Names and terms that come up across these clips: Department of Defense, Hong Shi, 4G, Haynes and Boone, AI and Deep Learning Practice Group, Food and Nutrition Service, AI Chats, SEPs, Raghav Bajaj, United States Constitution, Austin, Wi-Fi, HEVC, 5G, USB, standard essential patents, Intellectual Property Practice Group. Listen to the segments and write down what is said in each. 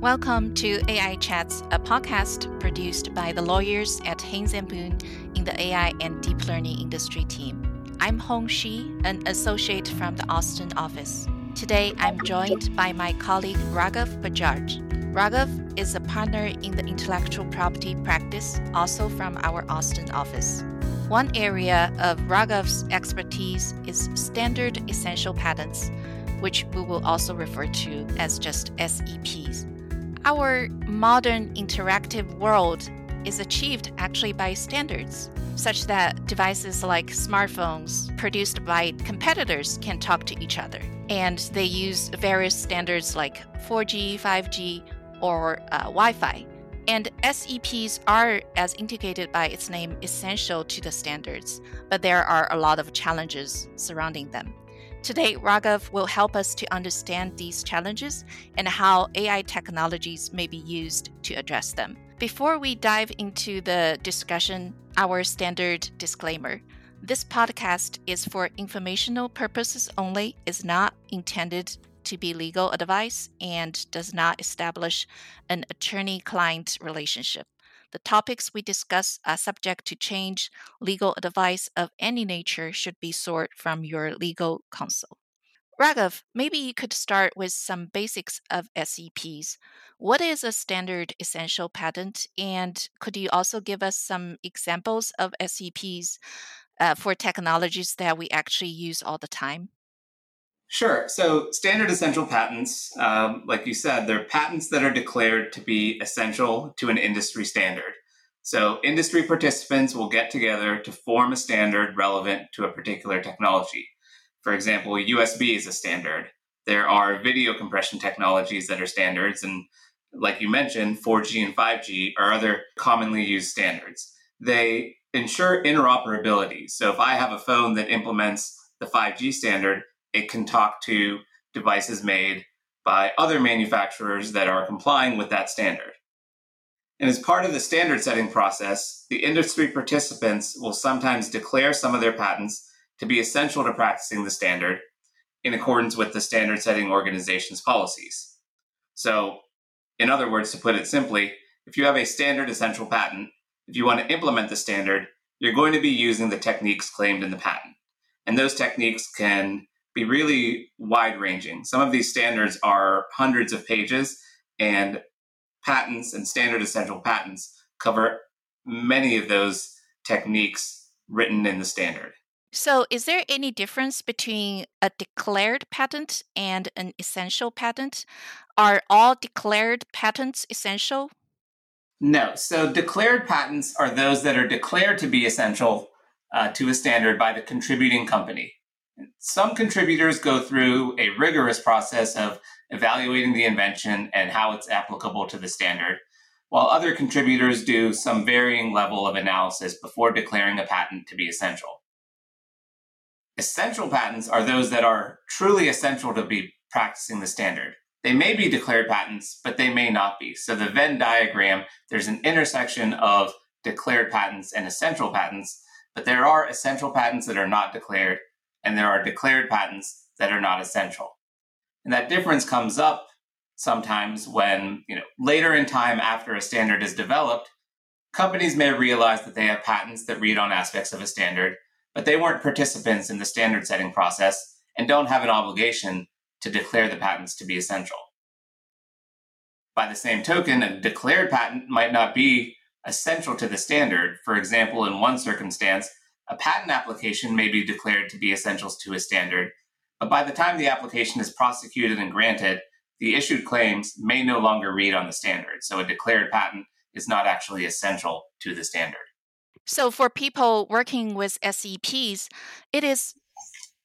Welcome to AI Chats, a podcast produced by the lawyers at Haynes and Boone in the AI and deep learning industry team. I'm Hong Shi, an associate from the Austin office. Today, I'm joined by my colleague Raghav Bajaj. Raghav is a partner in the intellectual property practice, also from our Austin office. One area of Raghav's expertise is standard essential patents, which we will also refer to as just SEPs. Our modern interactive world is achieved actually by standards, such that devices like smartphones produced by competitors can talk to each other. And they use various standards like 4G, 5G, or Wi-Fi. And SEPs are, as indicated by its name, essential to the standards, but there are a lot of challenges surrounding them. Today, Raghav will help us to understand these challenges and how AI technologies may be used to address them. Before we dive into the discussion, our standard disclaimer. This podcast is for informational purposes only, is not intended to be legal advice, and does not establish an attorney-client relationship. The topics we discuss are subject to change. Legal advice of any nature should be sought from your legal counsel. Raghav, maybe you could start with some basics of SEPs. What is a standard essential patent? And could you also give us some examples of SEPs for technologies that we actually use all the time? Sure. So standard essential patents, like you said, they're patents that are declared to be essential to an industry standard. So industry participants will get together to form a standard relevant to a particular technology. For example, USB is a standard. There are video compression technologies that are standards. And like you mentioned, 4G and 5G are other commonly used standards. They ensure interoperability. So if I have a phone that implements the 5G standard, it can talk to devices made by other manufacturers that are complying with that standard. And as part of the standard setting process, the industry participants will sometimes declare some of their patents to be essential to practicing the standard in accordance with the standard setting organization's policies. So, in other words, to put it simply, if you have a standard essential patent, if you want to implement the standard, you're going to be using the techniques claimed in the patent. And those techniques can be really wide-ranging. Some of these standards are hundreds of pages, and patents and standard essential patents cover many of those techniques written in the standard. So is there any difference between a declared patent and an essential patent? Are all declared patents essential? No. So declared patents are those that are declared to be essential to a standard by the contributing company. Some contributors go through a rigorous process of evaluating the invention and how it's applicable to the standard, while other contributors do some varying level of analysis before declaring a patent to be essential. Essential patents are those that are truly essential to be practicing the standard. They may be declared patents, but they may not be. So the Venn diagram, there's an intersection of declared patents and essential patents, but there are essential patents that are not declared, and there are declared patents that are not essential. And that difference comes up sometimes when, later in time after a standard is developed, companies may realize that they have patents that read on aspects of a standard, but they weren't participants in the standard setting process and don't have an obligation to declare the patents to be essential. By the same token, a declared patent might not be essential to the standard. For example, in one circumstance, a patent application may be declared to be essential to a standard, but by the time the application is prosecuted and granted, the issued claims may no longer read on the standard. So a declared patent is not actually essential to the standard. So for people working with SEPs, it is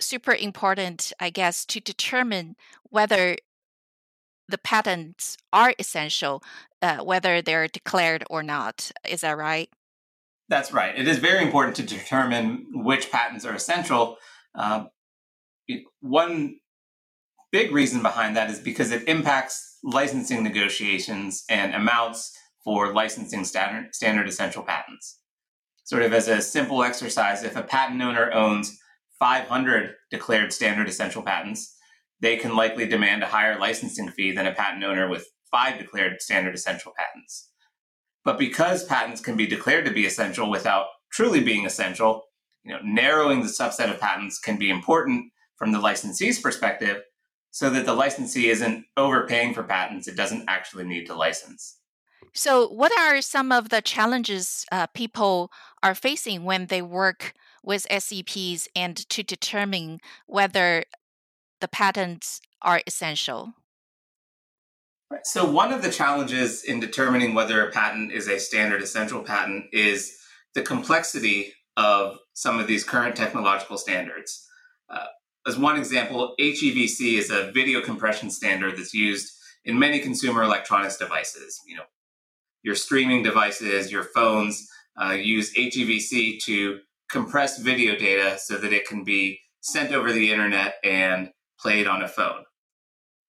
super important, I guess, to determine whether the patents are essential, whether they're declared or not. Is that right? That's right. It is very important to determine which patents are essential. One big reason behind that is because it impacts licensing negotiations and amounts for licensing standard essential patents. Sort of as a simple exercise, if a patent owner owns 500 declared standard essential patents, they can likely demand a higher licensing fee than a patent owner with 5 declared standard essential patents. But because patents can be declared to be essential without truly being essential, narrowing the subset of patents can be important from the licensee's perspective so that the licensee isn't overpaying for patents it doesn't actually need to license. So what are some of the challenges people are facing when they work with SEPs and to determine whether the patents are essential? So one of the challenges in determining whether a patent is a standard essential patent is the complexity of some of these current technological standards. As one example, HEVC is a video compression standard that's used in many consumer electronics devices. Your streaming devices, your phones use HEVC to compress video data so that it can be sent over the internet and played on a phone.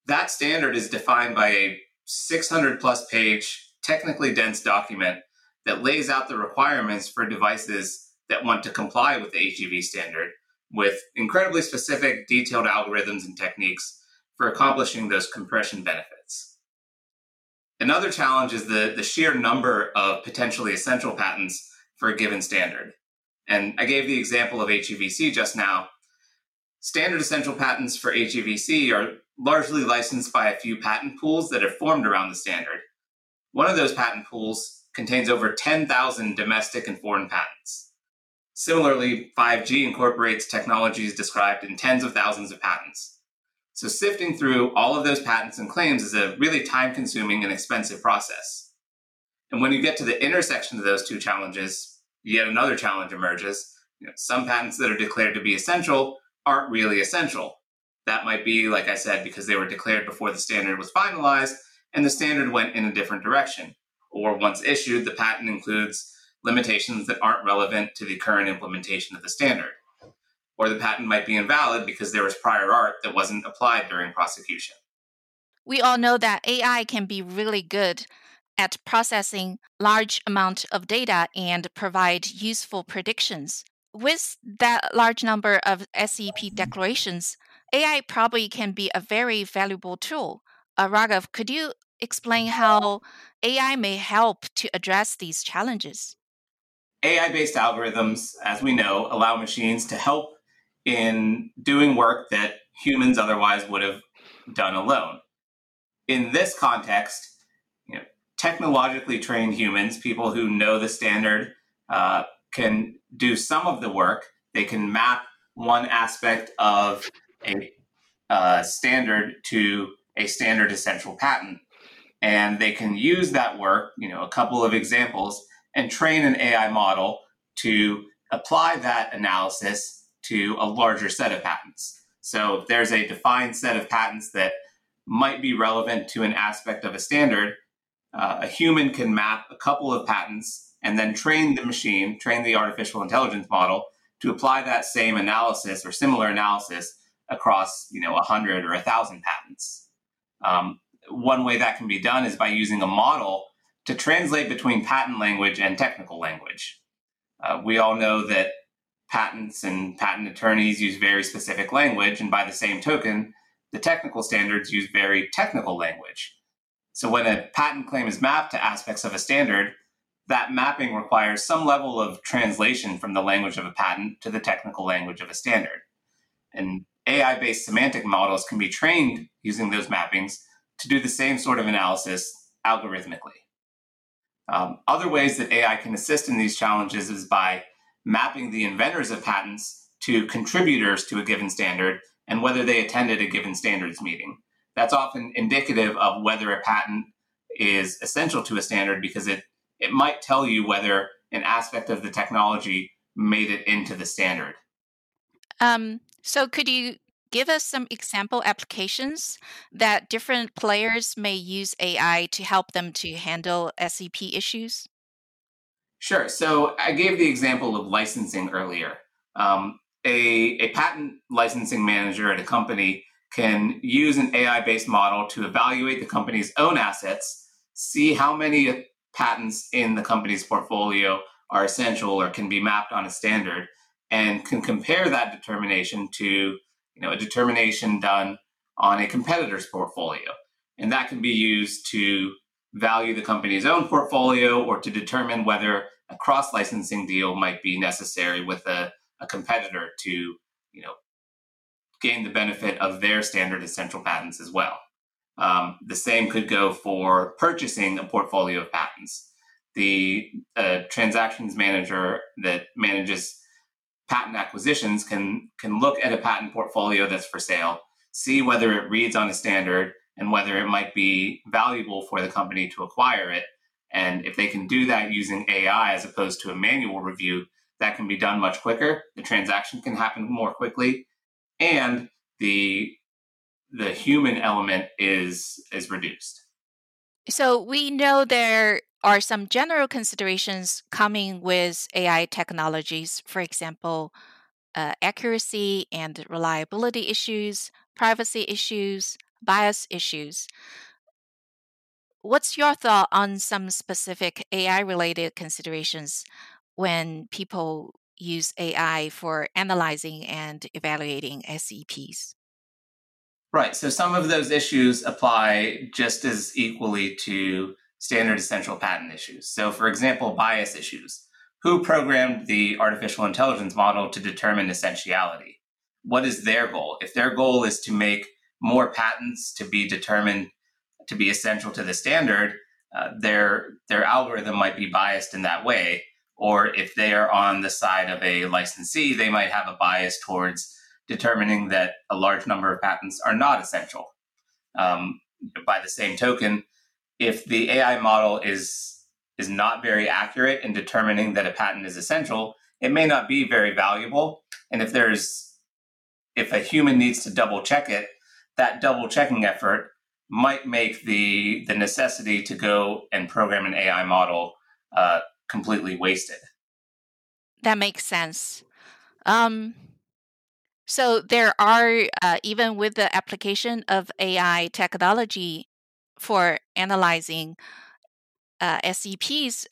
That standard is defined by a 600-plus page, technically dense document that lays out the requirements for devices that want to comply with the HEV standard, with incredibly specific, detailed algorithms and techniques for accomplishing those compression benefits. Another challenge is the sheer number of potentially essential patents for a given standard. And I gave the example of HEVC just now. Standard essential patents for HEVC are largely licensed by a few patent pools that have formed around the standard. One of those patent pools contains over 10,000 domestic and foreign patents. Similarly, 5G incorporates technologies described in tens of thousands of patents. So sifting through all of those patents and claims is a really time-consuming and expensive process. And when you get to the intersection of those two challenges, yet another challenge emerges. Some patents that are declared to be essential aren't really essential. That might be, like I said, because they were declared before the standard was finalized and the standard went in a different direction. Or once issued, the patent includes limitations that aren't relevant to the current implementation of the standard. Or the patent might be invalid because there was prior art that wasn't applied during prosecution. We all know that AI can be really good at processing large amount of data and provide useful predictions. With that large number of SEP declarations, AI probably can be a very valuable tool. Raghav, could you explain how AI may help to address these challenges? AI-based algorithms, as we know, allow machines to help in doing work that humans otherwise would have done alone. In this context, technologically trained humans, people who know the standard, can do some of the work. They can map one aspect of a standard to a standard essential patent. And they can use that work, a couple of examples, and train an AI model to apply that analysis to a larger set of patents. So if there's a defined set of patents that might be relevant to an aspect of a standard, a human can map a couple of patents and then train the artificial intelligence model to apply that same analysis or similar analysis across 100 or 1,000 patents. One way that can be done is by using a model to translate between patent language and technical language. We all know that patents and patent attorneys use very specific language, and by the same token, the technical standards use very technical language. So when a patent claim is mapped to aspects of a standard, that mapping requires some level of translation from the language of a patent to the technical language of a standard. And AI-based semantic models can be trained using those mappings to do the same sort of analysis algorithmically. Other ways that AI can assist in these challenges is by mapping the inventors of patents to contributors to a given standard and whether they attended a given standards meeting. That's often indicative of whether a patent is essential to a standard because it might tell you whether an aspect of the technology made it into the standard. So could you give us some example applications that different players may use AI to help them to handle SEP issues? Sure. So I gave the example of licensing earlier. A patent licensing manager at a company can use an AI-based model to evaluate the company's own assets, see how many patents in the company's portfolio are essential or can be mapped on a standard, and can compare that determination to a determination done on a competitor's portfolio. And that can be used to value the company's own portfolio or to determine whether a cross-licensing deal might be necessary with a competitor to, you know, gain the benefit of their standard essential patents as well. The same could go for purchasing a portfolio of patents. The transactions manager that manages patent acquisitions can look at a patent portfolio that's for sale, see whether it reads on a standard and whether it might be valuable for the company to acquire it. And if they can do that using AI as opposed to a manual review, that can be done much quicker. The transaction can happen more quickly, and the human element is reduced. So we know there are some general considerations coming with AI technologies, for example, accuracy and reliability issues, privacy issues, bias issues. What's your thought on some specific AI-related considerations when people use AI for analyzing and evaluating SEPs? Right. So some of those issues apply just as equally to standard essential patent issues. So, for example, bias issues. Who programmed the artificial intelligence model to determine essentiality? What is their goal? If their goal is to make more patents to be determined to be essential to the standard, their algorithm might be biased in that way. Or if they are on the side of a licensee, they might have a bias towards determining that a large number of patents are not essential. By the same token, if the AI model is not very accurate in determining that a patent is essential, it may not be very valuable. And if a human needs to double check it, that double checking effort might make the necessity to go and program an AI model completely wasted. That makes sense. So there are, even with the application of AI technology for analyzing SEPs,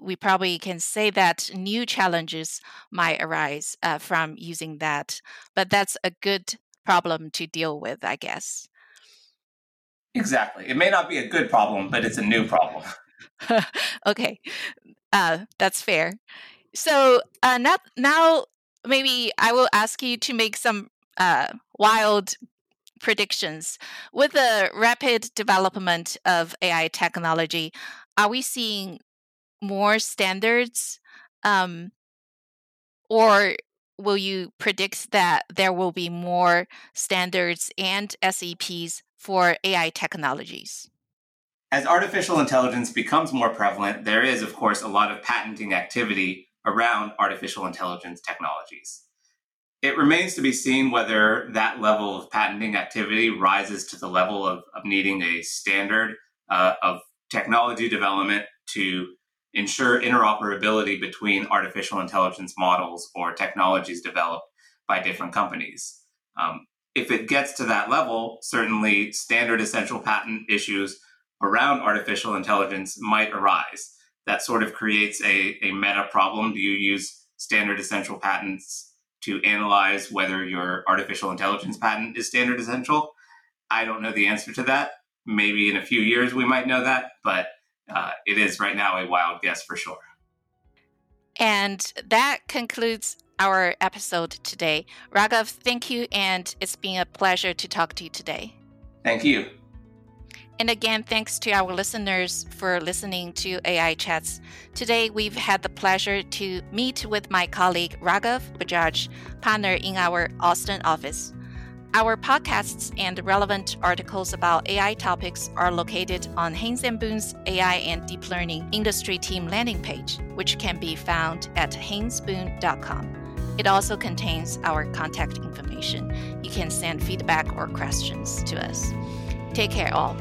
we probably can say that new challenges might arise from using that. But that's a good problem to deal with, I guess. Exactly. It may not be a good problem, but it's a new problem. Okay. That's fair. So now maybe I will ask you to make some wild predictions. With the rapid development of AI technology, are we seeing more standards? Or will you predict that there will be more standards and SEPs for AI technologies? As artificial intelligence becomes more prevalent, there is, of course, a lot of patenting activity around artificial intelligence technologies. It remains to be seen whether that level of patenting activity rises to the level of needing a standard of technology development to ensure interoperability between artificial intelligence models or technologies developed by different companies. If it gets to that level, certainly standard essential patent issues around artificial intelligence might arise. That sort of creates a meta problem. Do you use standard essential patents to analyze whether your artificial intelligence patent is standard essential? I don't know the answer to that. Maybe in a few years we might know that, but it is right now a wild guess for sure. And that concludes our episode today. Raghav, thank you, and it's been a pleasure to talk to you today. Thank you. And again, thanks to our listeners for listening to AI Chats. Today, we've had the pleasure to meet with my colleague Raghav Bajaj, partner in our Austin office. Our podcasts and relevant articles about AI topics are located on Haynes and Boone's AI and Deep Learning Industry Team landing page, which can be found at haynesboone.com. It also contains our contact information. You can send feedback or questions to us. Take care, all.